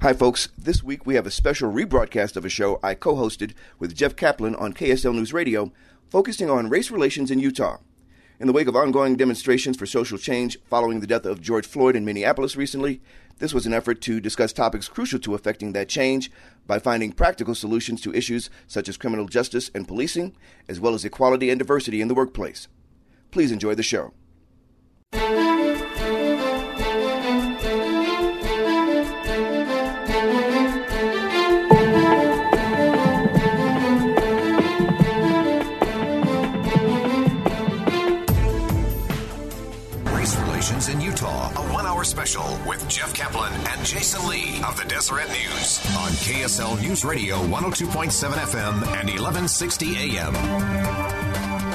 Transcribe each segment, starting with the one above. Hi, folks. This week we have a special rebroadcast of a show I co-hosted with Jeff Kaplan on KSL News Radio, focusing on race relations in Utah. In the wake of ongoing demonstrations for social change following the death of George Floyd in Minneapolis recently, this was an effort to discuss topics crucial to affecting that change by finding practical solutions to issues such as criminal justice and policing, as well as equality and diversity in the workplace. Please enjoy the show. Special with Jeff Kaplan and Jasen Lee of the Deseret News on KSL News Radio 102.7 FM and 1160 AM.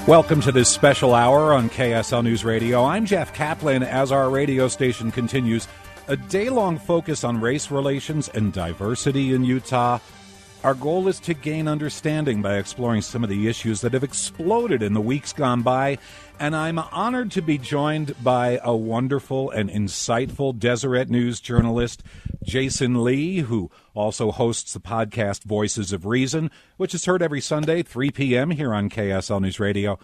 Welcome to this special hour on KSL News Radio. I'm Jeff Kaplan as our radio station continues a day-long focus on race relations and diversity in Utah. Our goal is to gain understanding by exploring some of the issues that have exploded in the weeks gone by, and I'm honored to be joined by a wonderful and insightful Deseret News journalist, Jasen Lee, who also hosts the podcast Voices of Reason, which is heard every Sunday, 3 p.m. here on KSL News Radio.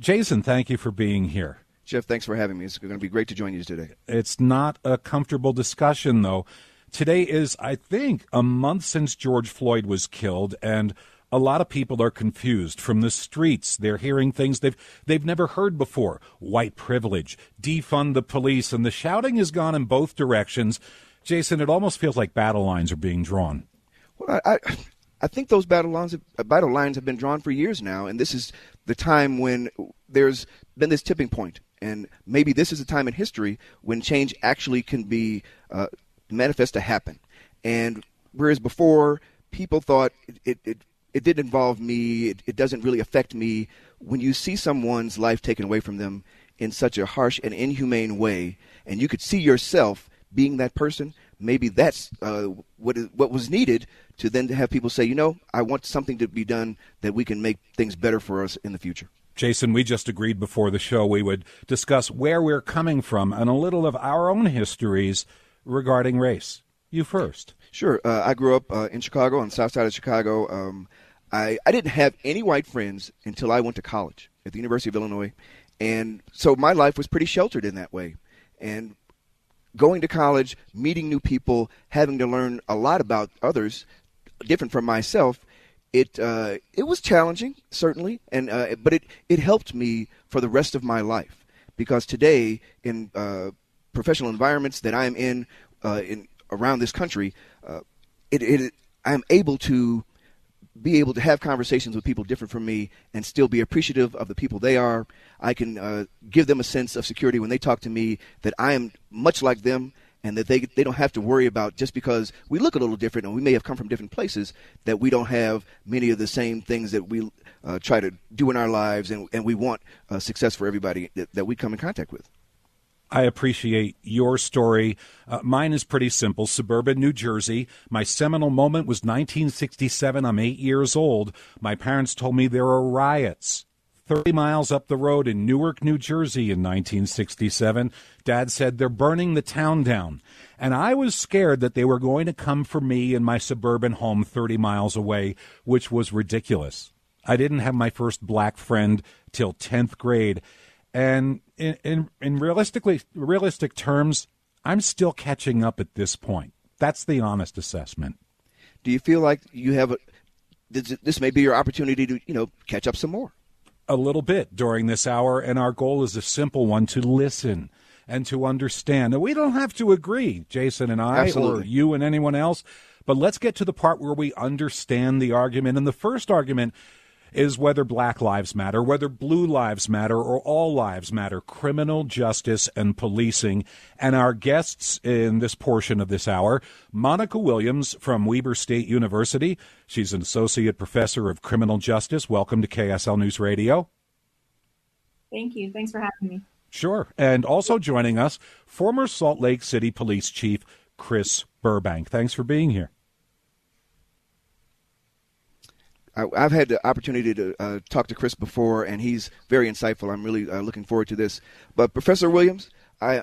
Jasen, thank you for being here. Jeff, thanks for having me. It's going to be great to join you today. It's not a comfortable discussion, though. Today is, I think, a month since George Floyd was killed, and a lot of people are confused. From the streets, they're hearing things they've never heard before. White privilege, defund the police, and the shouting has gone in both directions. Jasen, it almost feels like battle lines are being drawn. Well, I think those battle lines have been drawn for years now, and this is the time when there's been this tipping point. And maybe this is a time in history when change actually can be manifest to happen. And whereas before people thought it didn't involve me, it doesn't really affect me, when you see someone's life taken away from them in such a harsh and inhumane way, and you could see yourself being that person, maybe that's what was needed to then have people say, you know, I want something to be done that we can make things better for us in the future. Jasen, we just agreed before the show we would discuss where we're coming from and a little of our own histories regarding race. You first. Sure. I grew up in Chicago, on the south side of Chicago. I didn't have any white friends until I went to college at the University of Illinois. And so my life was pretty sheltered in that way. And going to college, meeting new people, having to learn a lot about others, different from myself, it was challenging, certainly, and but it helped me for the rest of my life. Because today, in professional environments that I'm in around this country, I'm able to have conversations with people different from me and still be appreciative of the people they are. I can give them a sense of security when they talk to me, that I am much like them, and that they don't have to worry about, just because we look a little different and we may have come from different places, that we don't have many of the same things that we try to do in our lives, and we want success for everybody that we come in contact with. I appreciate your story. Mine is pretty simple. Suburban New Jersey. My seminal moment was 1967. I'm 8 years old. My parents told me there were riots 30 miles up the road in Newark, New Jersey in 1967. Dad said they're burning the town down. And I was scared that they were going to come for me in my suburban home 30 miles away, which was ridiculous. I didn't have my first black friend till 10th grade. And in realistic terms, I'm still catching up at this point. That's the honest assessment. Do you feel like you have this may be your opportunity to, catch up some more? A little bit during this hour, and our goal is a simple one: to listen and to understand. And we don't have to agree, Jasen and I, Absolutely. Or you and anyone else, but let's get to the part where we understand the argument. And the first argument is whether black lives matter, whether blue lives matter, or all lives matter, criminal justice and policing. And our guests in this portion of this hour, Monica Williams from Weber State University. She's an associate professor of criminal justice. Welcome to KSL News Radio. Thank you. Thanks for having me. Sure. And also joining us, former Salt Lake City Police Chief Chris Burbank. Thanks for being here. I've had the opportunity to talk to Chris before, and he's very insightful. I'm really looking forward to this. But Professor Williams,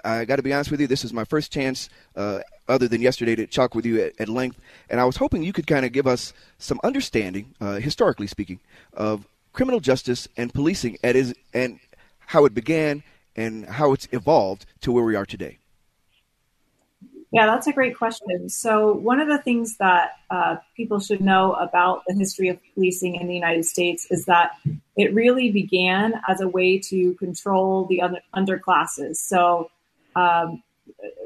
I got to be honest with you, this is my first chance other than yesterday to talk with you at length, and I was hoping you could kind of give us some understanding, historically speaking, of criminal justice and policing and how it began and how it's evolved to where we are today. Yeah, that's a great question. So one of the things that people should know about the history of policing in the United States is that it really began as a way to control the underclasses. So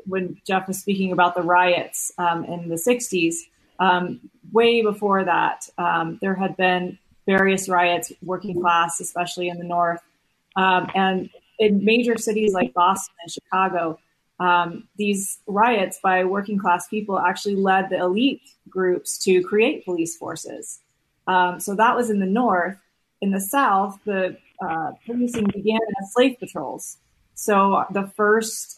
when Jeff was speaking about the riots in the 60s, way before that, there had been various riots, working class, especially in the North. And in major cities like Boston and Chicago, these riots by working class people actually led the elite groups to create police forces. So that was in the North. In the South, the policing began as slave patrols. So the first,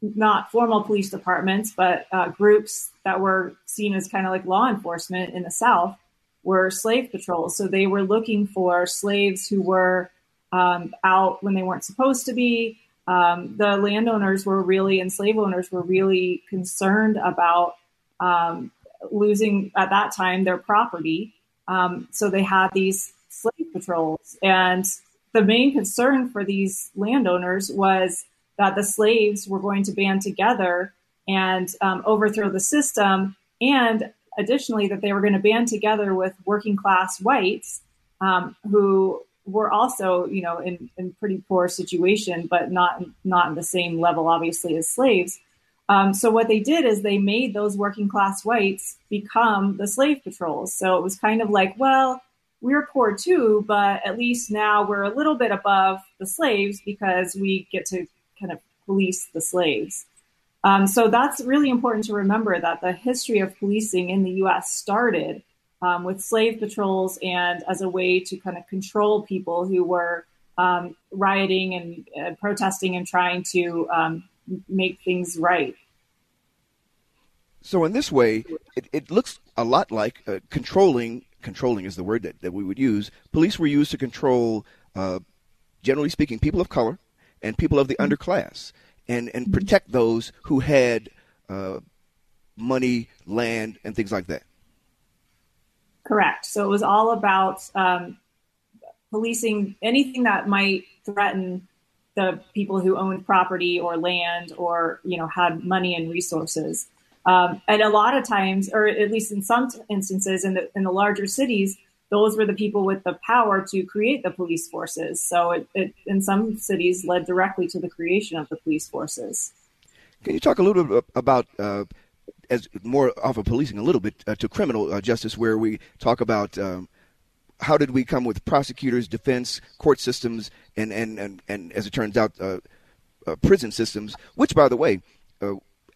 not formal police departments, but groups that were seen as kind of like law enforcement in the South were slave patrols. So they were looking for slaves who were out when they weren't supposed to be. The landowners were really, and slave owners were really concerned about losing, at that time, their property. So they had these slave patrols. And the main concern for these landowners was that the slaves were going to band together and overthrow the system. And additionally, that they were going to band together with working class whites who were also, you know, in pretty poor situation, but not in the same level, obviously, as slaves. So what they did is they made those working class whites become the slave patrols. So it was kind of like, well, we're poor too, but at least now we're a little bit above the slaves because we get to kind of police the slaves. So that's really important to remember, that the history of policing in the U.S. started with slave patrols and as a way to kind of control people who were rioting and protesting and trying to make things right. So in this way, it looks a lot like controlling is the word that we would use. Police were used to control, generally speaking, people of color and people of the underclass and protect those who had money, land, and things like that. Correct. So it was all about policing anything that might threaten the people who owned property or land or, you know, had money and resources. And a lot of times, or at least in some instances in the larger cities, those were the people with the power to create the police forces. So it in some cities led directly to the creation of the police forces. Can you talk a little bit about as more off of policing a little bit to criminal justice, where we talk about how did we come with prosecutors, defense, court systems, and as it turns out, prison systems, which, by the way,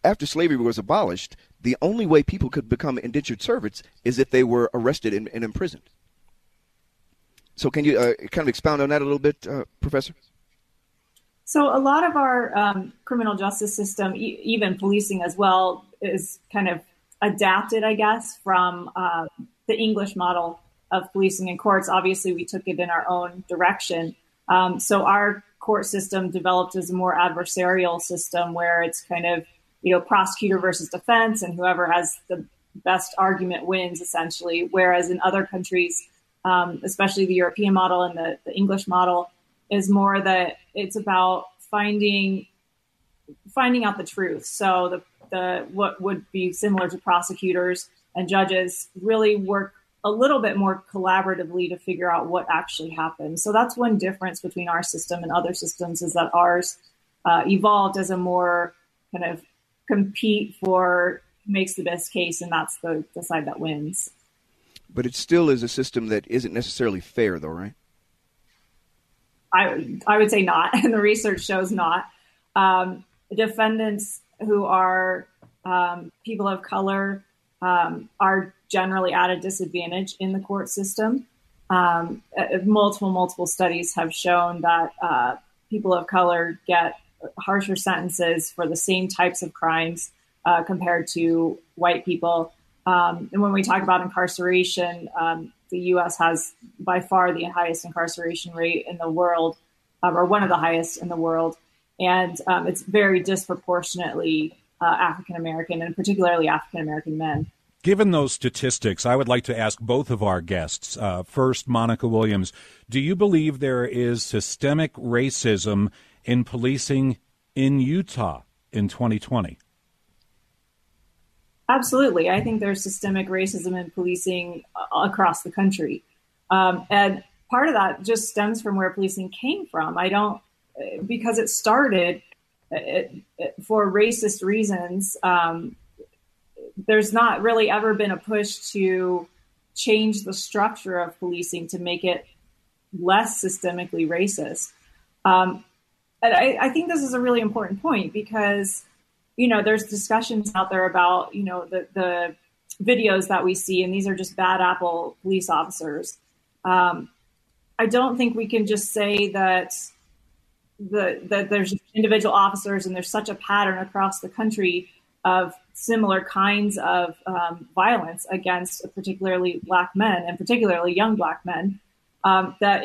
after slavery was abolished, the only way people could become indentured servants is if they were arrested and imprisoned. So can you kind of expound on that a little bit, Professor? So a lot of our criminal justice system, even policing as well, is kind of adapted, I guess, from the English model of policing and courts. Obviously, we took it in our own direction. So our court system developed as a more adversarial system where it's kind of, you know, prosecutor versus defense, and whoever has the best argument wins, essentially. Whereas in other countries, especially the European model and the English model, is more that it's about finding out the truth. So what would be similar to prosecutors and judges really work a little bit more collaboratively to figure out what actually happened. So that's one difference between our system and other systems, is that ours evolved as a more kind of compete for makes the best case, and that's the side that wins. But it still is a system that isn't necessarily fair, though, right? I would say not, and the research shows not. Defendants who are people of color are generally at a disadvantage in the court system. Multiple studies have shown that people of color get harsher sentences for the same types of crimes compared to white people. And when we talk about incarceration, the U.S. has by far the highest incarceration rate in the world, or one of the highest in the world. And it's very disproportionately African-American, and particularly African-American men. Given those statistics, I would like to ask both of our guests. First, Monica Williams, do you believe there is systemic racism in policing in Utah in 2020? Absolutely. I think there's systemic racism in policing across the country. And part of that just stems from where policing came from. Because it started for racist reasons, there's not really ever been a push to change the structure of policing to make it less systemically racist. And I think this is a really important point because, you know, there's discussions out there about, you know, the videos that we see, and these are just bad apple police officers. I don't think we can just say that that there's individual officers and there's such a pattern across the country of similar kinds of violence against particularly Black men and particularly young Black men, that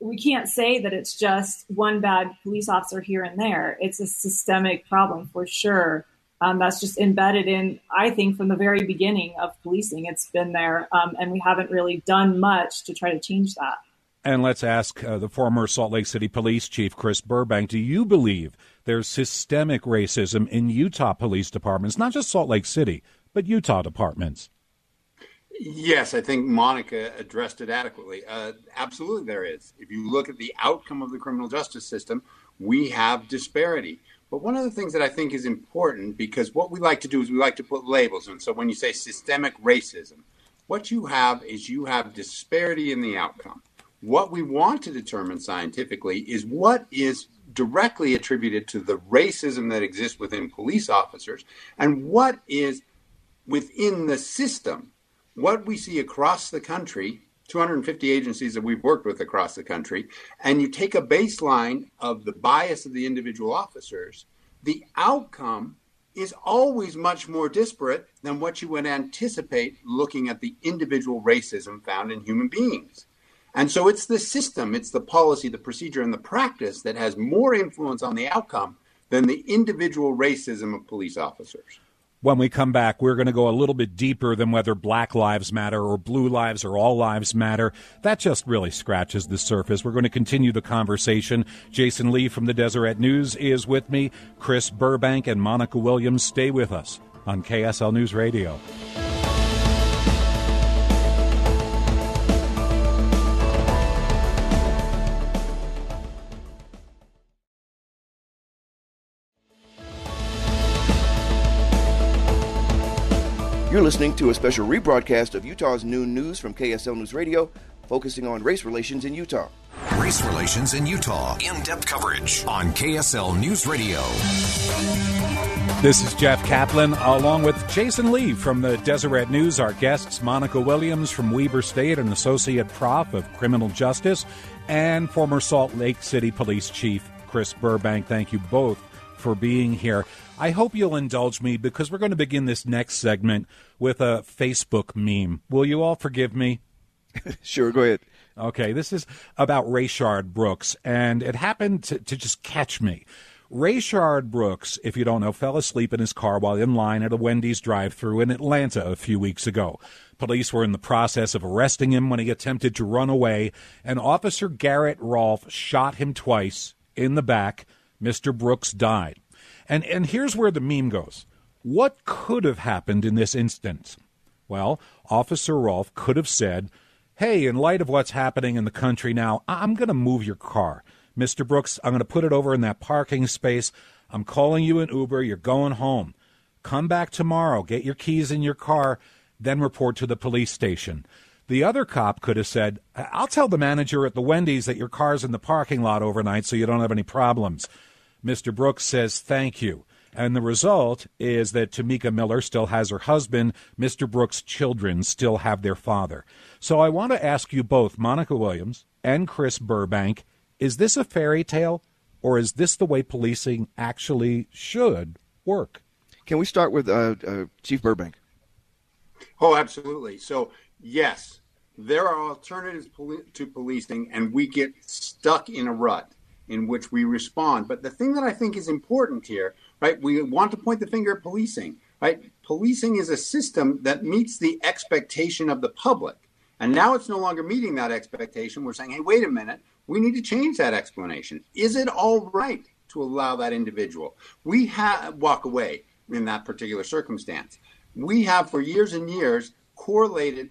we can't say that it's just one bad police officer here and there. It's a systemic problem for sure. That's just embedded in, I think, from the very beginning of policing. It's been there, and we haven't really done much to try to change that. And let's ask the former Salt Lake City Police Chief, Chris Burbank, do you believe there's systemic racism in Utah police departments, not just Salt Lake City, but Utah departments? Yes, I think Monica addressed it adequately. Absolutely there is. If you look at the outcome of the criminal justice system, we have disparity. But one of the things that I think is important, because what we like to do is we like to put labels on. So when you say systemic racism, what you have is you have disparity in the outcome. What we want to determine scientifically is what is directly attributed to the racism that exists within police officers and what is within the system. What we see across the country, 250 agencies that we've worked with across the country, and you take a baseline of the bias of the individual officers, the outcome is always much more disparate than what you would anticipate looking at the individual racism found in human beings. And so it's the system, it's the policy, the procedure, and the practice that has more influence on the outcome than the individual racism of police officers. When we come back, we're going to go a little bit deeper than whether Black Lives Matter or Blue Lives or All Lives Matter. That just really scratches the surface. We're going to continue the conversation. Jasen Lee from the Deseret News is with me. Chris Burbank and Monica Williams, stay with us on KSL News Radio. You're listening to a special rebroadcast of Utah's Noon News from KSL News Radio, focusing on race relations in Utah. Race relations in Utah. In-depth coverage on KSL News Radio. This is Jeff Kaplan, along with Jasen Lee from the Deseret News. Our guests, Monica Williams from Weber State, an associate prof of criminal justice, and former Salt Lake City Police Chief Chris Burbank. Thank you both for being here. I hope you'll indulge me because we're going to begin this next segment with a Facebook meme. Will you all forgive me? Sure, go ahead. Okay, this is about Rayshard Brooks, and it happened to just catch me. Rayshard Brooks, if you don't know, fell asleep in his car while in line at a Wendy's drive-thru in Atlanta a few weeks ago. Police were in the process of arresting him when he attempted to run away, and Officer Garrett Rolfe shot him twice in the back. Mr. Brooks died. And here's where the meme goes. What could have happened in this instance? Well, Officer Rolfe could have said, hey, in light of what's happening in the country now, I'm going to move your car. Mr. Brooks, I'm going to put it over in that parking space. I'm calling you an Uber. You're going home. Come back tomorrow. Get your keys in your car. Then report to the police station. The other cop could have said, I'll tell the manager at the Wendy's that your car's in the parking lot overnight so you don't have any problems. Mr. Brooks says thank you. And the result is that Tamika Miller still has her husband. Mr. Brooks' children still have their father. So I want to ask you both, Monica Williams and Chris Burbank, is this a fairy tale or is this the way policing actually should work? Can we start with Chief Burbank? Oh, absolutely. So, yes, there are alternatives to policing and we get stuck in a rut. in which we respond. But the thing that I think is important here, right, we want to point the finger at policing, right? Policing is a system that meets the expectation of the public. And now it's no longer meeting that expectation. We're saying, hey, wait a minute, we need to change that explanation. Is it all right to allow that individual? We walk away in that particular circumstance. We have for years and years correlated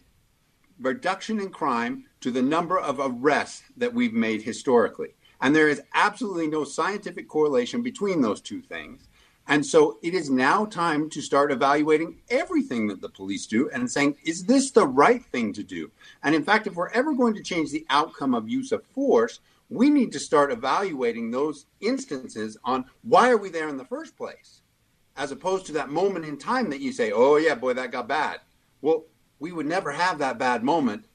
reduction in crime to the number of arrests that we've made historically. And there is absolutely no scientific correlation between those two things. And so it is now time to start evaluating everything that the police do and saying, is this the right thing to do? And in fact, if we're ever going to change the outcome of use of force, we need to start evaluating those instances on why are we there in the first place, as opposed to that moment in time that you say, oh, yeah, boy, that got bad. Well, we would never have that bad moment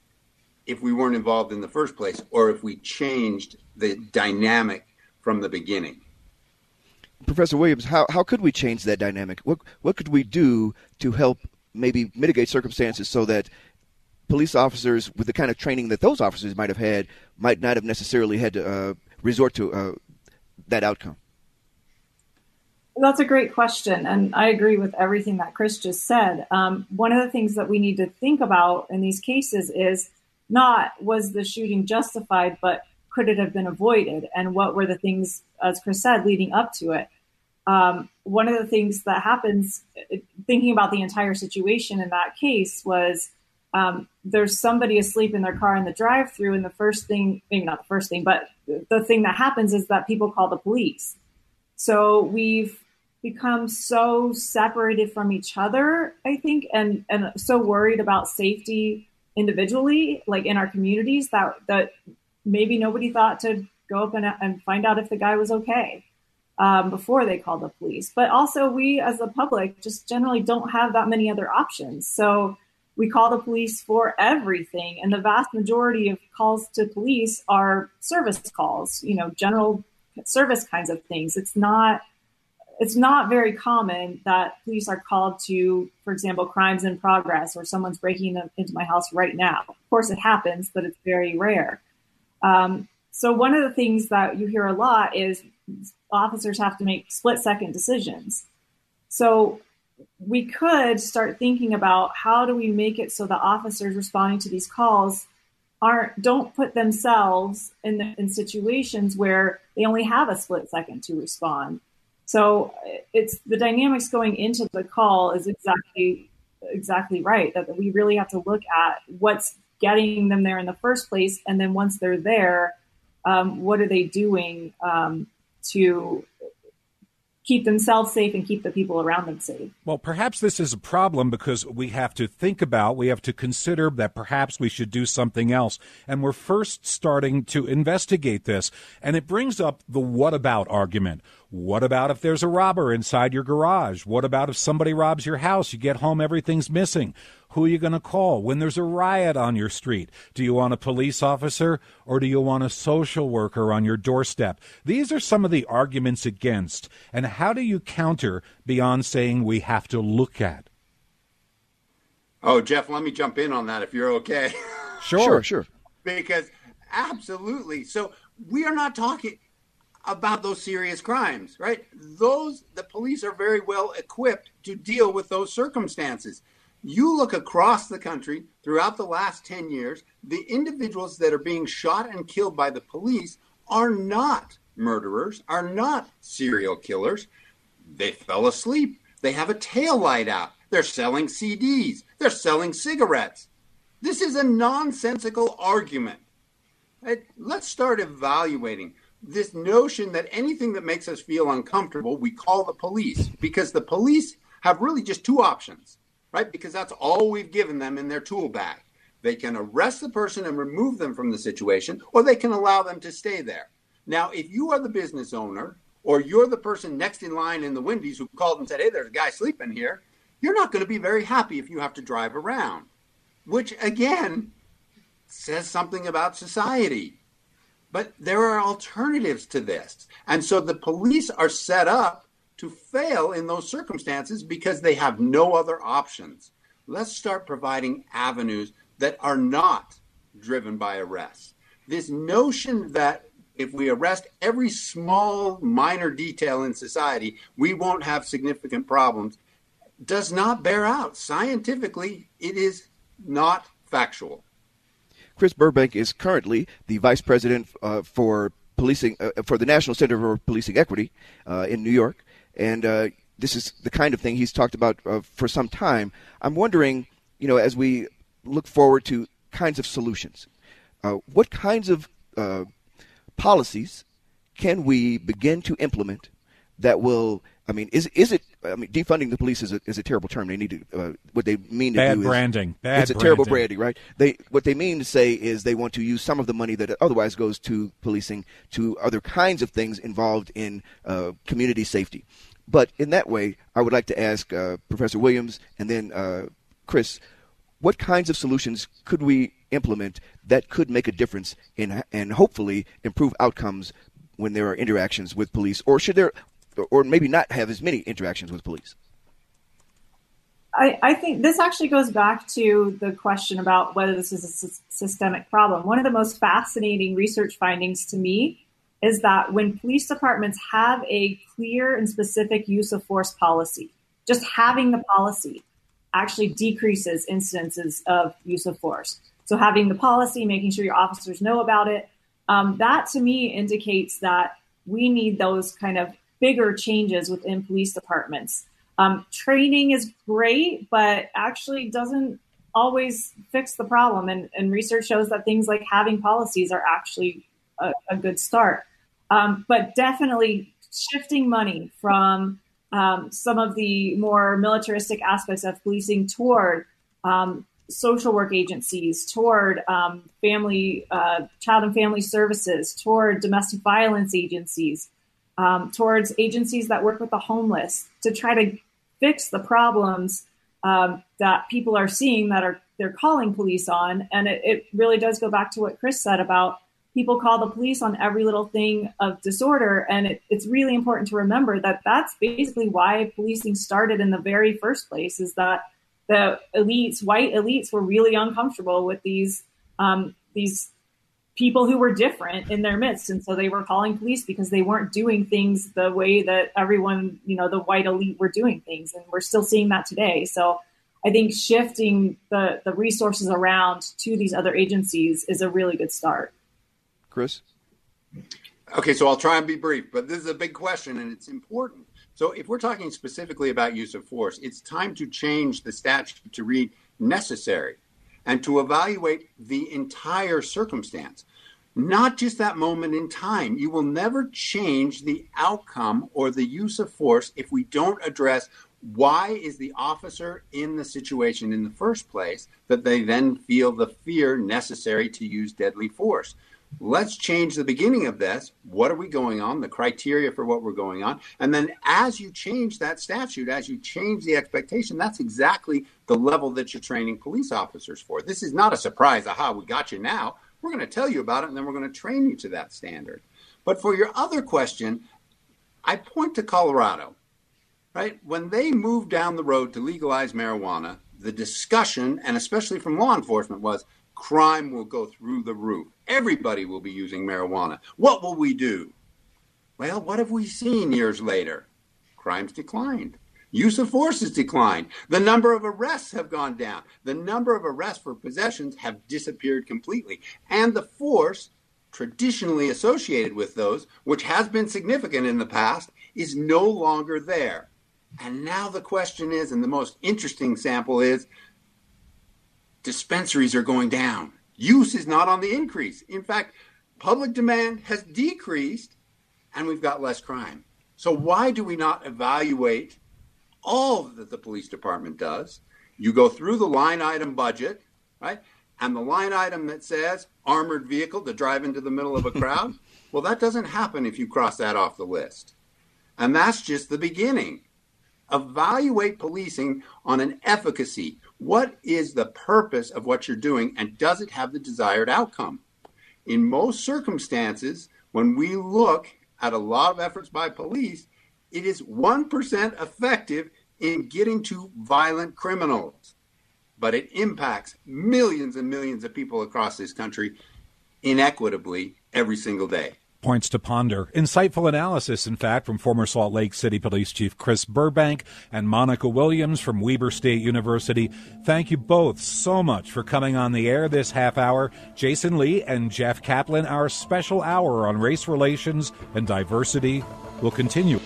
if we weren't involved in the first place or if we changed the dynamic from the beginning. Professor Williams, how could we change that dynamic? What could we do to help maybe mitigate circumstances so that police officers with the kind of training that those officers might have had might not have necessarily had to resort to that outcome? That's a great question, and I agree with everything that Chris just said. One of the things that we need to think about in these cases is not was the shooting justified, but could it have been avoided? And what were the things, as Chris said, leading up to it? One of the things that happens, thinking about the entire situation in that case, was there's somebody asleep in their car in the drive-thru, and the first thing, maybe not the first thing, but the thing that happens is that people call the police. So we've become so separated from each other, I think, and so worried about safety individually, like in our communities, that maybe nobody thought to go up and find out if the guy was okay before they called the police. But also we as the public just generally don't have that many other options. So we call the police for everything. And the vast majority of calls to police are service calls, you know, general service kinds of things. It's not very common that police are called to, for example, crimes in progress or someone's breaking into my house right now. Of course, it happens, but it's very rare. So one of the things that you hear a lot is officers have to make split-second decisions. So we could start thinking about how do we make it so the officers responding to these calls don't put themselves in situations where they only have a split second to respond. So it's the dynamics going into the call is exactly right, that we really have to look at what's getting them there in the first place, and then once they're there, what are they doing to keep themselves safe and keep the people around them safe. Well, perhaps this is a problem because we have to consider that perhaps we should do something else. And we're first starting to investigate this. And it brings up the what about argument. What about if there's a robber inside your garage? What about if somebody robs your house? You get home, everything's missing. Who are you going to call? When there's a riot on your street, do you want a police officer or do you want a social worker on your doorstep? These are some of the arguments against. And how do you counter beyond saying we have to look at? Oh, Jeff, let me jump in on that if you're okay. Sure. Because absolutely. So we are not talking about those serious crimes, right? The police are very well equipped to deal with those circumstances. You look across the country throughout the last 10 years, the individuals that are being shot and killed by the police are not murderers, are not serial killers. They fell asleep. They have a taillight out. They're selling CDs. They're selling cigarettes. This is a nonsensical argument. Let's start evaluating this notion that anything that makes us feel uncomfortable, we call the police, because the police have really just two options, right? Because that's all we've given them in their tool bag. They can arrest the person and remove them from the situation, or they can allow them to stay there. Now, if you are the business owner, or you're the person next in line in the Wendy's who called and said, hey, there's a guy sleeping here, you're not going to be very happy if you have to drive around, which again says something about society. But there are alternatives to this. And so the police are set up to fail in those circumstances because they have no other options. Let's start providing avenues that are not driven by arrests. This notion that if we arrest every small minor detail in society, we won't have significant problems, does not bear out. Scientifically, it is not factual. Chris Burbank is currently the vice president for policing for the National Center for Policing Equity in New York. And this is the kind of thing he's talked about for some time. I'm wondering, you know, as we look forward to kinds of solutions, what kinds of policies can we begin to implement that will, I mean, is it defunding the police is a terrible term. They need to, what they mean to bad do is branding. Bad it's a branding. Terrible branding, right? What they mean to say is they want to use some of the money that otherwise goes to policing to other kinds of things involved in community safety. But in that way, I would like to ask Professor Williams and then Chris, what kinds of solutions could we implement that could make a difference in and hopefully improve outcomes when there are interactions with police, or should there, or maybe not have as many interactions with police? I think this actually goes back to the question about whether this is a systemic problem. One of the most fascinating research findings to me is that when police departments have a clear and specific use of force policy, just having the policy actually decreases incidences of use of force. So having the policy, making sure your officers know about it, that to me indicates that we need those kind of bigger changes within police departments. Training is great, but actually doesn't always fix the problem. And research shows that things like having policies are actually a good start. But definitely shifting money from some of the more militaristic aspects of policing toward social work agencies, toward child and family services, toward domestic violence agencies, towards agencies that work with the homeless to try to fix the problems that people are seeing that they're calling police on. And it really does go back to what Chris said about people call the police on every little thing of disorder. And it's really important to remember that that's basically why policing started in the very first place, is that the elites, white elites, were really uncomfortable with these people who were different in their midst. And so they were calling police because they weren't doing things the way that everyone, you know, the white elite were doing things. And we're still seeing that today. So I think shifting the resources around to these other agencies is a really good start. Chris? Okay, so I'll try and be brief, but this is a big question and it's important. So if we're talking specifically about use of force, it's time to change the statute to read necessary and to evaluate the entire circumstance, not just that moment in time. You will never change the outcome or the use of force if we don't address why is the officer in the situation in the first place that they then feel the fear necessary to use deadly force. Let's change the beginning of this. What are we going on? The criteria for what we're going on. And then as you change that statute, as you change the expectation, that's exactly the level that you're training police officers for. This is not a surprise. Aha, we got you now. We're going to tell you about it, and then we're going to train you to that standard. But for your other question, I point to Colorado, right? When they moved down the road to legalize marijuana, the discussion, and especially from law enforcement, was crime will go through the roof. Everybody will be using marijuana. What will we do? Well, what have we seen years later? Crimes declined. Use of force has declined. The number of arrests have gone down. The number of arrests for possessions have disappeared completely. And the force traditionally associated with those, which has been significant in the past, is no longer there. And now the question is, and the most interesting sample is, dispensaries are going down. Use is not on the increase. In fact, public demand has decreased and we've got less crime. So why do we not evaluate all that the police department does? You go through the line item budget, right? And the line item that says armored vehicle to drive into the middle of a crowd. Well, that doesn't happen if you cross that off the list. And that's just the beginning. Evaluate policing on an efficacy. What is the purpose of what you're doing, and does it have the desired outcome? In most circumstances, when we look at a lot of efforts by police, it is 1% effective in getting to violent criminals, but it impacts millions and millions of people across this country inequitably every single day. Points to ponder. Insightful analysis, in fact, from former Salt Lake City Police Chief Chris Burbank and Monica Williams from Weber State University. Thank you both so much for coming on the air this half hour. Jasen Lee and Jeff Kaplan, our special hour on race relations and diversity will continue.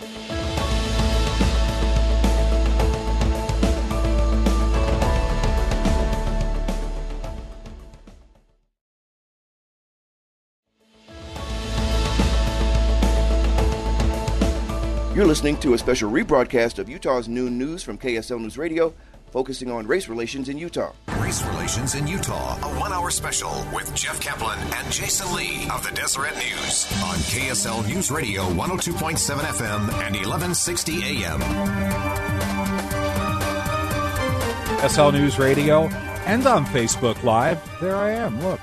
You're listening to a special rebroadcast of Utah's Noon News from KSL News Radio, focusing on race relations in Utah. Race Relations in Utah, a one-hour special with Jeff Kaplan and Jasen Lee of the Deseret News on KSL News Radio 102.7 FM and 1160 AM. KSL News Radio and on Facebook Live. There I am, look.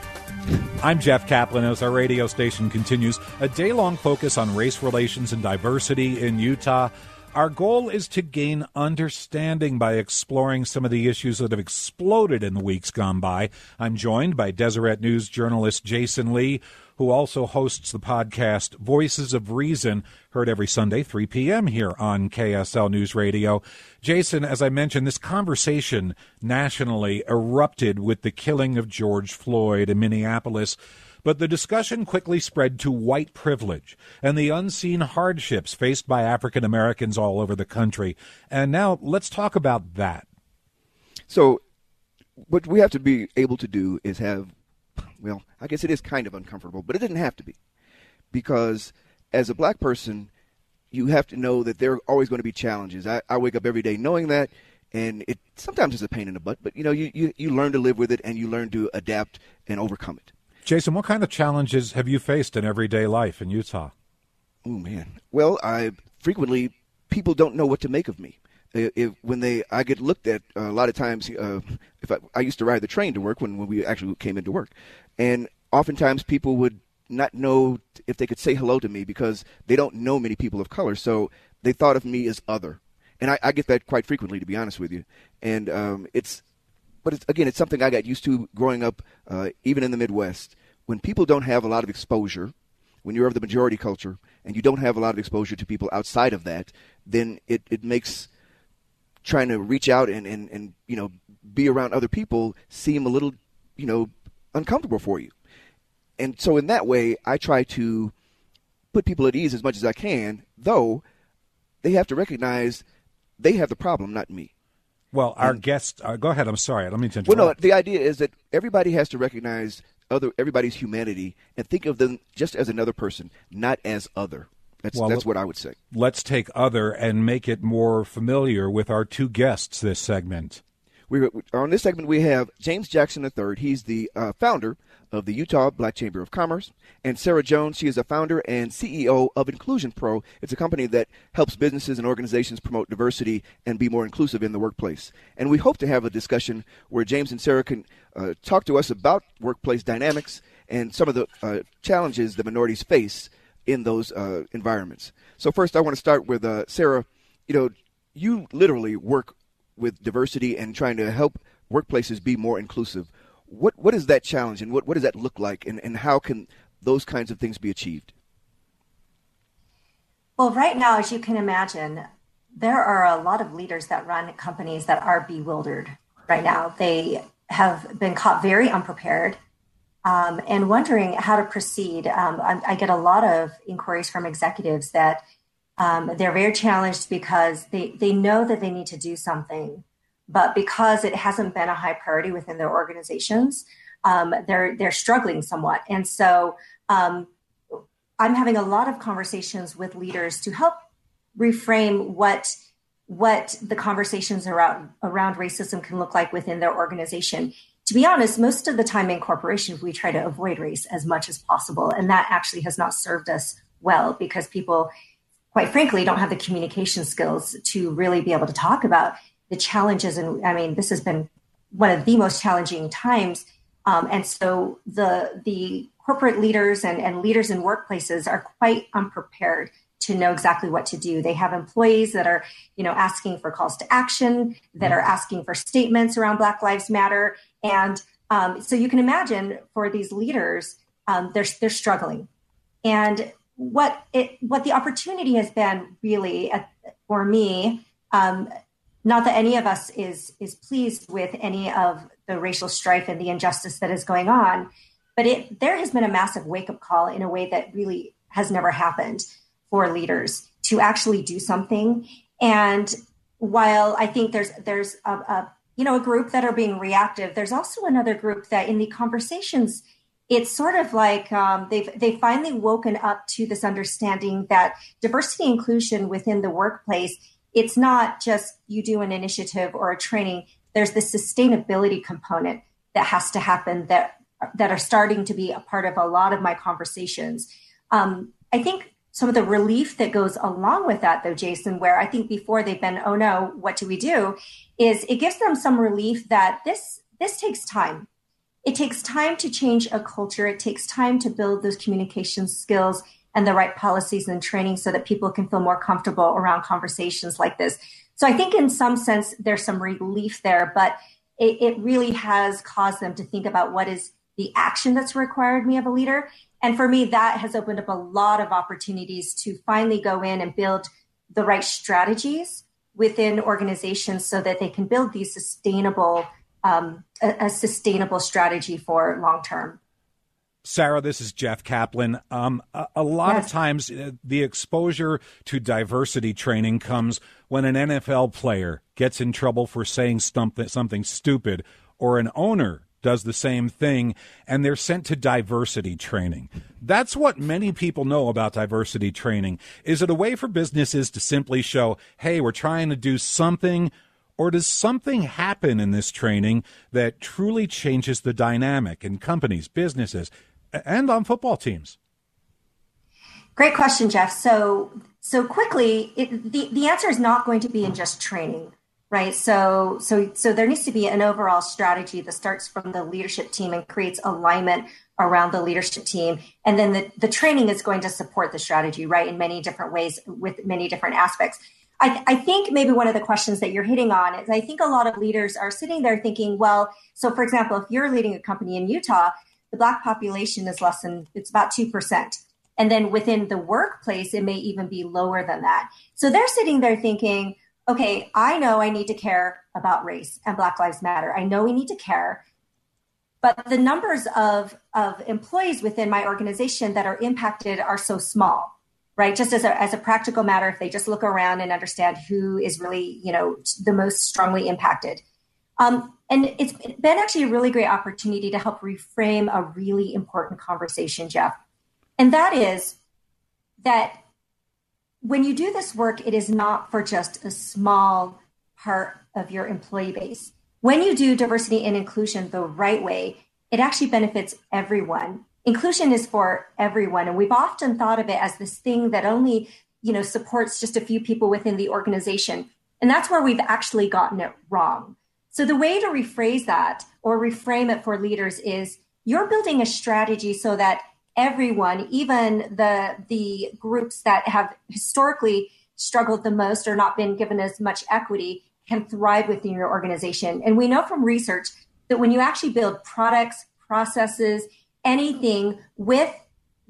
I'm Jeff Kaplan as our radio station continues a day-long focus on race relations and diversity in Utah. Our goal is to gain understanding by exploring some of the issues that have exploded in the weeks gone by. I'm joined by Deseret News journalist Jasen Lee, who also hosts the podcast Voices of Reason, heard every Sunday, 3 p.m. here on KSL News Radio. Jasen, as I mentioned, this conversation nationally erupted with the killing of George Floyd in Minneapolis, but the discussion quickly spread to white privilege and the unseen hardships faced by African Americans all over the country. And now let's talk about that. So what we have to be able to do is have, well, I guess it is kind of uncomfortable, but it didn't have to be, because as a black person, you have to know that there are always going to be challenges. I wake up every day knowing that, and it sometimes is a pain in the butt, but you know, you learn to live with it and you learn to adapt and overcome it. Jasen, what kind of challenges have you faced in everyday life in Utah? Oh, man. Well, people don't know what to make of me. I get looked at a lot of times. If I used to ride the train to work when we actually came into work. And oftentimes people would not know if they could say hello to me because they don't know many people of color. So they thought of me as other. And I get that quite frequently, to be honest with you. And it's something I got used to growing up, even in the Midwest. When people don't have a lot of exposure, when you're of the majority culture and you don't have a lot of exposure to people outside of that, then it makes trying to reach out and you know, be around other people seem a little, you know, uncomfortable for you. And so in that way, I try to put people at ease as much as I can, though they have to recognize they have the problem, not me. Well, our guest, go ahead. I'm sorry. I don't mean to interrupt. Well, no, the idea is that everybody has to recognize everybody's humanity and think of them just as another person, not as other. That's what I would say. Let's take other and make it more familiar with our two guests this segment. On this segment, we have James Jackson III. He's the founder of the Utah Black Chamber of Commerce, and Sara Jones. She is a founder and CEO of Inclusion Pro. It's a company that helps businesses and organizations promote diversity and be more inclusive in the workplace. And we hope to have a discussion where James and Sara can talk to us about workplace dynamics and some of the challenges that minorities face in those environments. So first, I want to start with Sara. You know, you literally work with diversity and trying to help workplaces be more inclusive. What is that challenge, and what does that look like, and how can those kinds of things be achieved? Well, right now, as you can imagine, there are a lot of leaders that run companies that are bewildered right now. They have been caught very unprepared and wondering how to proceed. I get a lot of inquiries from executives that they're very challenged because they know that they need to do something, but because it hasn't been a high priority within their organizations, they're struggling somewhat. And so I'm having a lot of conversations with leaders to help reframe what the conversations around racism can look like within their organization. To be honest, most of the time in corporations, we try to avoid race as much as possible. And that actually has not served us well because people, quite frankly, don't have the communication skills to really be able to talk about the challenges. And I mean, this has been one of the most challenging times. And so the corporate leaders and leaders in workplaces are quite unprepared to know exactly what to do. They have employees that are, you know, asking for calls to action, that are asking for statements around Black Lives Matter. And so you can imagine for these leaders, they're struggling. And what the opportunity has been really for me, not that any of us is pleased with any of the racial strife and the injustice that is going on, but there has been a massive wake-up call in a way that really has never happened for leaders to actually do something. And while I think there's a group that are being reactive, there's also another group that in the conversations, it's sort of like they've finally woken up to this understanding that diversity and inclusion within the workplace, it's not just you do an initiative or a training. There's the sustainability component that has to happen that are starting to be a part of a lot of my conversations. I think some of the relief that goes along with that, though, Jason, where I think before they've been, oh, no, what do we do, is it gives them some relief that this takes time. It takes time to change a culture. It takes time to build those communication skills and the right policies and training so that people can feel more comfortable around conversations like this. So I think in some sense, there's some relief there, but it really has caused them to think about what is the action that's required me of a leader. And for me, that has opened up a lot of opportunities to finally go in and build the right strategies within organizations so that they can build these sustainable a sustainable strategy for long term. Sara, this is Jeff Kaplan. A lot yes. of times the exposure to diversity training comes when an NFL player gets in trouble for saying something stupid, or an owner does the same thing, and they're sent to diversity training. That's what many people know about diversity training. Is it a way for businesses to simply show, hey, we're trying to do something? Or does something happen in this training that truly changes the dynamic in companies, businesses, and on football teams? Great question, Jeff. So quickly, the answer is not going to be in just training, right? So there needs to be an overall strategy that starts from the leadership team and creates alignment around the leadership team. And then the training is going to support the strategy, right, in many different ways with many different aspects. I think maybe one of the questions that you're hitting on is I think a lot of leaders are sitting there thinking, well, so for example, if you're leading a company in Utah, the Black population is less than, it's about 2%. And then within the workplace, it may even be lower than that. So they're sitting there thinking, okay, I know I need to care about race and Black Lives Matter. I know we need to care. But the numbers of employees within my organization that are impacted are so small. Right. Just as a practical matter, if they just look around and understand who is really, the most strongly impacted. And it's been actually a really great opportunity to help reframe a really important conversation, Jeff. And that is that when you do this work, it is not for just a small part of your employee base. When you do diversity and inclusion the right way, it actually benefits everyone. Inclusion is for everyone, and we've often thought of it as this thing that only, supports just a few people within the organization, and that's where we've actually gotten it wrong. So the way to rephrase that or reframe it for leaders is you're building a strategy so that everyone, even the groups that have historically struggled the most or not been given as much equity, can thrive within your organization. And we know from research that when you actually build products, processes, anything with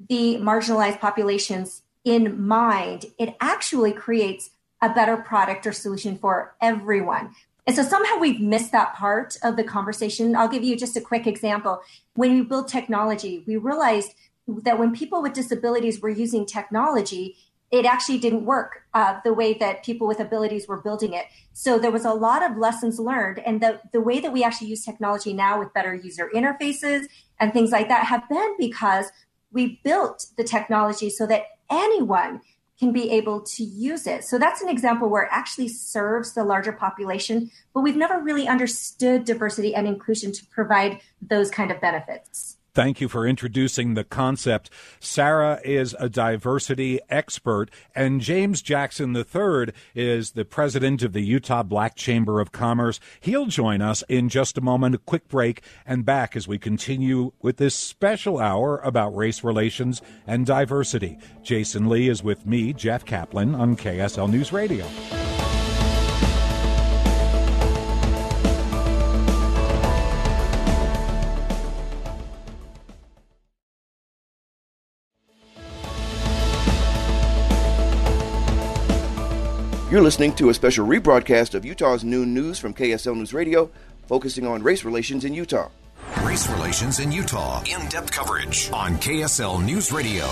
the marginalized populations in mind, it actually creates a better product or solution for everyone. And so somehow we've missed that part of the conversation. I'll give you just a quick example. When we build technology, we realized that when people with disabilities were using technology, it actually didn't work the way that people with abilities were building it. So there was a lot of lessons learned. And the way that we actually use technology now with better user interfaces and things like that have been because we built the technology so that anyone can be able to use it. So that's an example where it actually serves the larger population, but we've never really understood diversity and inclusion to provide those kind of benefits. Thank you for introducing the concept. Sara is a diversity expert, and James Jackson III is the president of the Utah Black Chamber of Commerce. He'll join us in just a moment, a quick break, and back as we continue with this special hour about race relations and diversity. Jasen Lee is with me, Jeff Kaplan, on KSL News Radio. You're listening to a special rebroadcast of Utah's Noon News from KSL News Radio, focusing on race relations in Utah. Race relations in Utah. In-depth coverage on KSL News Radio.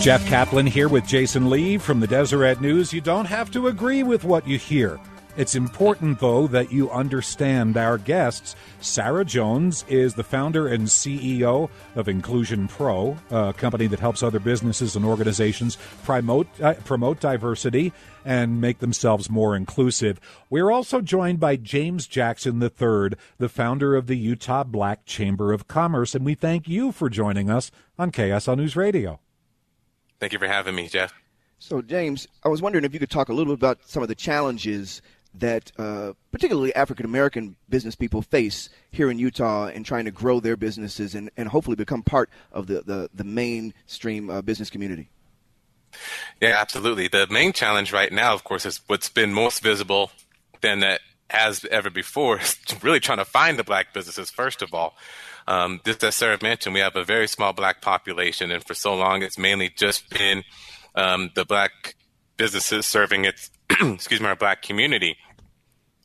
Jeff Kaplan here with Jasen Lee from the Deseret News. You don't have to agree with what you hear. It's important, though, that you understand our guests. Sara Jones is the founder and CEO of Inclusion Pro, a company that helps other businesses and organizations promote diversity and make themselves more inclusive. We're also joined by James Jackson III, the founder of the Utah Black Chamber of Commerce, and we thank you for joining us on KSL News Radio. Thank you for having me, Jeff. So, James, I was wondering if you could talk a little bit about some of the challenges that particularly African-American business people face here in Utah in trying to grow their businesses and hopefully become part of the mainstream business community. Yeah, absolutely. The main challenge right now, of course, is what's been most visible than that as ever before, is really trying to find the black businesses, first of all. Just as Sarah mentioned, we have a very small black population, and for so long it's mainly just been the black businesses serving its our black community.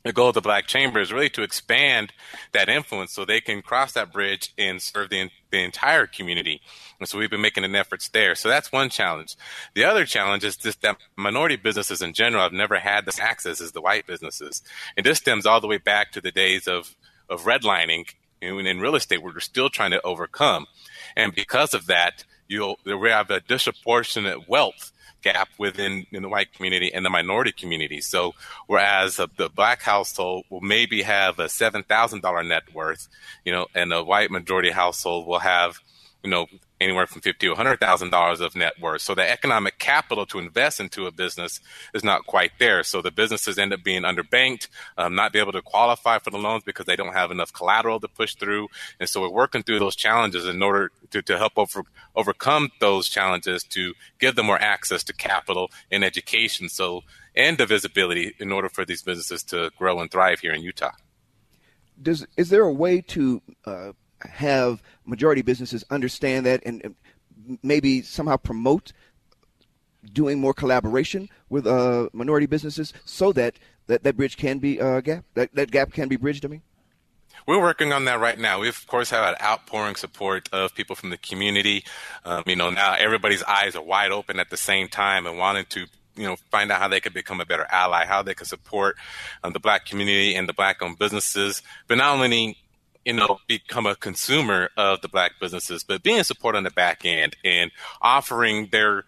The goal of the Black Chamber is really to expand that influence so they can cross that bridge and serve the entire community. And so we've been making an effort there. So that's one challenge. The other challenge is just that minority businesses in general have never had the access as the white businesses. And this stems all the way back to the days of redlining in real estate, where we're still trying to overcome. And because of that, we have a disproportionate wealth gap within the white community and the minority community. So whereas the black household will maybe have a $7,000 net worth, and a white majority household will have, anywhere from $50,000 to $100,000 of net worth. So the economic capital to invest into a business is not quite there. So the businesses end up being underbanked, not be able to qualify for the loans because they don't have enough collateral to push through. And so we're working through those challenges in order to help overcome those challenges, to give them more access to capital and education, and the visibility in order for these businesses to grow and thrive here in Utah. Is there a way to have majority businesses understand that and maybe somehow promote doing more collaboration with minority businesses so that bridge can be that gap can be bridged? We're working on that right now. We, of course, have an outpouring support of people from the community. Now everybody's eyes are wide open at the same time and wanting to find out how they could become a better ally, how they could support the black community and the black-owned businesses, but not only become a consumer of the black businesses, but being support on the back end and offering their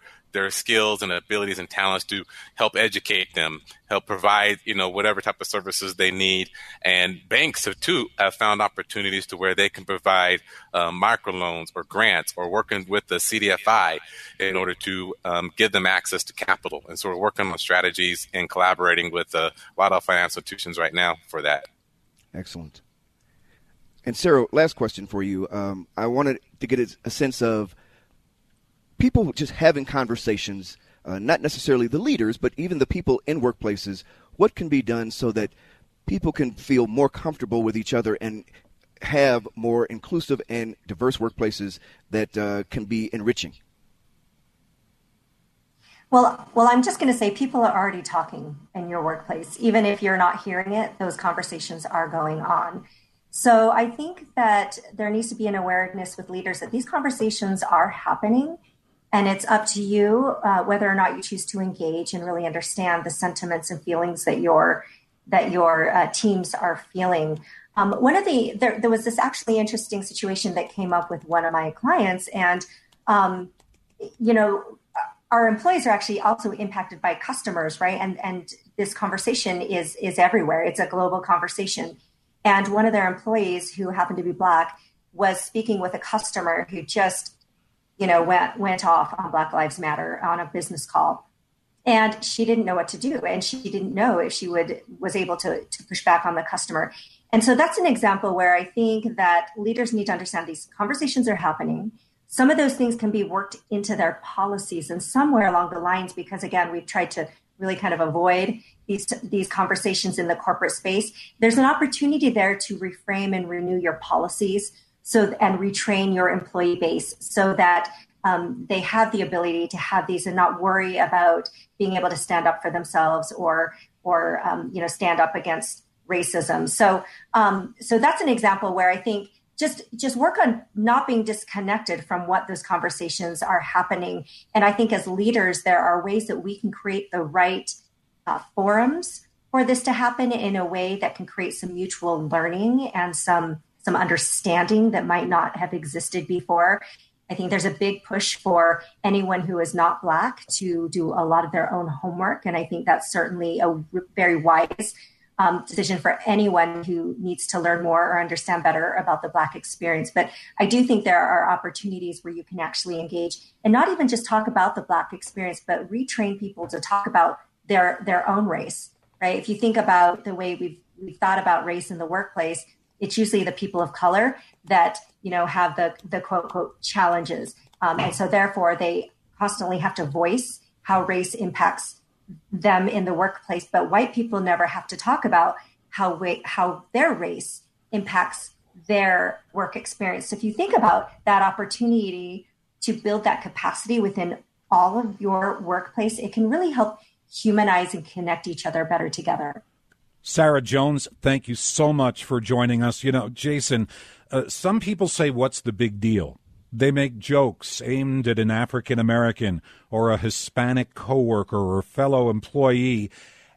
skills and abilities and talents to help educate them, help provide, whatever type of services they need. And banks have found opportunities to where they can provide microloans or grants, or working with the CDFI in order to give them access to capital. And so we're working on strategies and collaborating with a lot of financial institutions right now for that. Excellent. And Sarah, last question for you. I wanted to get a sense of people just having conversations, not necessarily the leaders, but even the people in workplaces. What can be done so that people can feel more comfortable with each other and have more inclusive and diverse workplaces that can be enriching? Well, I'm just going to say people are already talking in your workplace. Even if you're not hearing it, those conversations are going on. So I think that there needs to be an awareness with leaders that these conversations are happening, and it's up to you whether or not you choose to engage and really understand the sentiments and feelings that your teams are feeling. There was this actually interesting situation that came up with one of my clients, and our employees are actually also impacted by customers, right? And this conversation is everywhere. It's a global conversation. And one of their employees, who happened to be black, was speaking with a customer who just, went off on Black Lives Matter on a business call. And she didn't know what to do. And she didn't know if she was able to push back on the customer. And so that's an example where I think that leaders need to understand these conversations are happening. Some of those things can be worked into their policies and somewhere along the lines, because, again, we've tried to really kind of avoid these conversations in the corporate space. There's an opportunity there to reframe and renew your policies and retrain your employee base so that they have the ability to have these and not worry about being able to stand up for themselves or stand up against racism. So that's an example where I think just work on not being disconnected from what those conversations are happening. And I think as leaders, there are ways that we can create the right forums for this to happen in a way that can create some mutual learning and some understanding that might not have existed before. I think there's a big push for anyone who is not Black to do a lot of their own homework. And I think that's certainly a very wise decision for anyone who needs to learn more or understand better about the Black experience. But I do think there are opportunities where you can actually engage and not even just talk about the Black experience, but retrain people to talk about their own race, right? If you think about the way we've thought about race in the workplace, it's usually the people of color that, have the quote, unquote, challenges. And so therefore, they constantly have to voice how race impacts them in the workplace, but white people never have to talk about how their race impacts their work experience. So if you think about that opportunity to build that capacity within all of your workplace, it can really help humanize and connect each other better together. Sara Jones, thank you so much for joining us. Jasen, some people say, what's the big deal? They make jokes aimed at an African-American or a Hispanic coworker or fellow employee,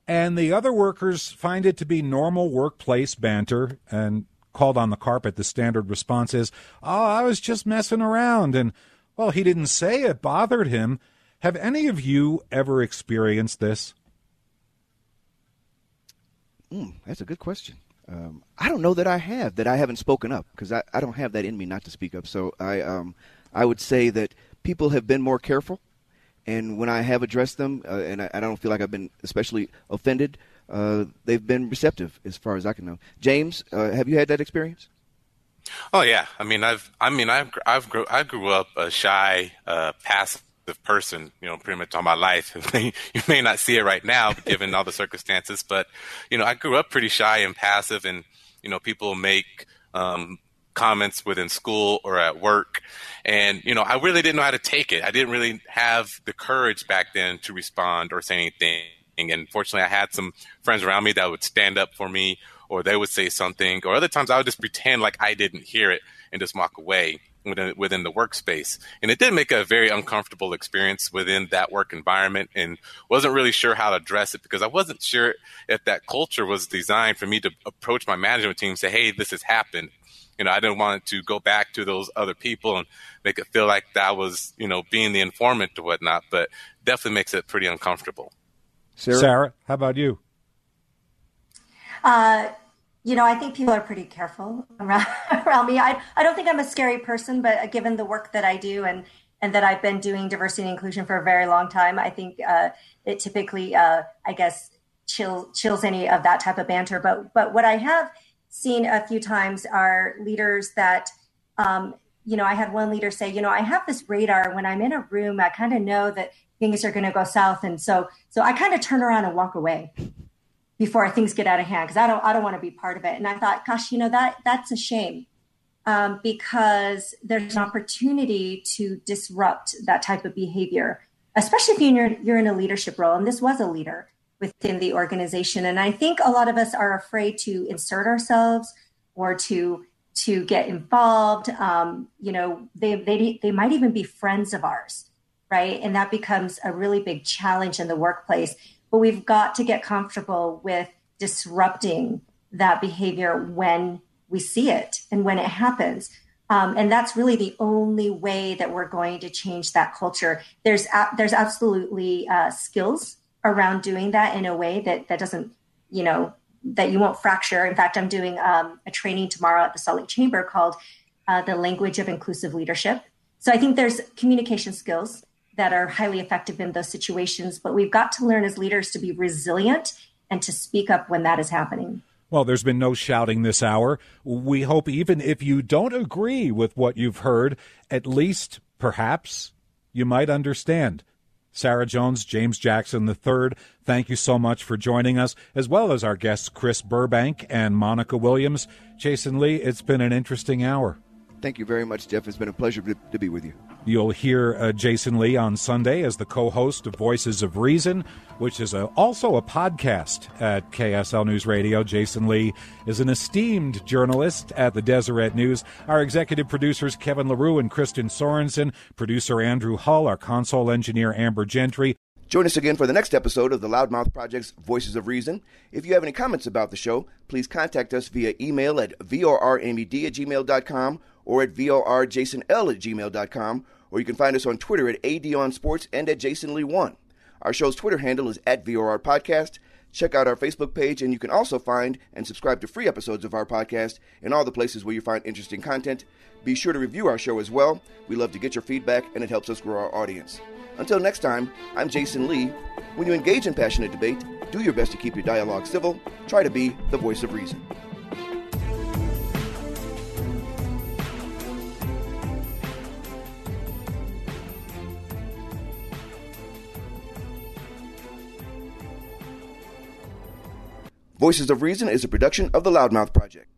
and the other workers find it to be normal workplace banter. And called on the carpet, the standard response is, oh, I was just messing around, and, well, he didn't say it bothered him. Have any of you ever experienced this? That's a good question. I don't know that I haven't spoken up, because I don't have that in me not to speak up. So I would say that people have been more careful. And when I have addressed them, and I don't feel like I've been especially offended, they've been receptive as far as I can know. James, have you had that experience? Oh, yeah. I grew up a shy, passive person, pretty much all my life. You may not see it right now, given all the circumstances, but, I grew up pretty shy and passive, and, people make comments within school or at work. And, I really didn't know how to take it. I didn't really have the courage back then to respond or say anything. And fortunately, I had some friends around me that would stand up for me, or they would say something, or other times I would just pretend like I didn't hear it and just walk away within the workspace. And it did make a very uncomfortable experience within that work environment, and wasn't really sure how to address it, because I wasn't sure if that culture was designed for me to approach my management team and say, hey, this has happened. I didn't want to go back to those other people and make it feel like that was, being the informant or whatnot, but definitely makes it pretty uncomfortable. Sara, how about you? I think people are pretty careful around me. I don't think I'm a scary person, but given the work that I do and that I've been doing diversity and inclusion for a very long time, I think it typically, chills any of that type of banter. But what I have seen a few times are leaders that, I had one leader say, I have this radar. When I'm in a room, I kind of know that things are going to go south. And so I kind of turn around and walk away before things get out of hand, because I don't want to be part of it. And I thought, gosh, that's a shame, because there's an opportunity to disrupt that type of behavior, especially if you're in a leadership role. And this was a leader within the organization. And I think a lot of us are afraid to insert ourselves or to get involved. They might even be friends of ours, right? And that becomes a really big challenge in the workplace. But we've got to get comfortable with disrupting that behavior when we see it and when it happens. And that's really the only way that we're going to change that culture. There's absolutely skills around doing that in a way that doesn't, that you won't fracture. In fact, I'm doing a training tomorrow at the Salt Lake Chamber called The Language of Inclusive Leadership. So I think there's communication skills that are highly effective in those situations, but we've got to learn as leaders to be resilient and to speak up when that is happening. Well, there's been no shouting this hour. We hope even if you don't agree with what you've heard, at least perhaps you might understand. Sara Jones, James Jackson III, thank you so much for joining us, as well as our guests Chris Burbank and Monica Williams. Jasen Lee, it's been an interesting hour. Thank you very much, Jeff. It's been a pleasure to be with you. You'll hear Jasen Lee on Sunday as the co-host of Voices of Reason, which is also a podcast at KSL News Radio. Jasen Lee is an esteemed journalist at the Deseret News. Our executive producers, Kevin LaRue and Kristen Sorensen, producer Andrew Hull, our console engineer, Amber Gentry. Join us again for the next episode of the Loudmouth Project's Voices of Reason. If you have any comments about the show, please contact us via email at vormed@gmail.com or at vorjasenl@gmail.com, or you can find us on Twitter at @ADOnSports and at JasenLee1. Our show's Twitter handle is @VORPodcast. Check out our Facebook page, and you can also find and subscribe to free episodes of our podcast in all the places where you find interesting content. Be sure to review our show as well. We love to get your feedback, and it helps us grow our audience. Until next time, I'm Jasen Lee. When you engage in passionate debate, do your best to keep your dialogue civil. Try to be the voice of reason. Voices of Reason is a production of the Loudmouth Project.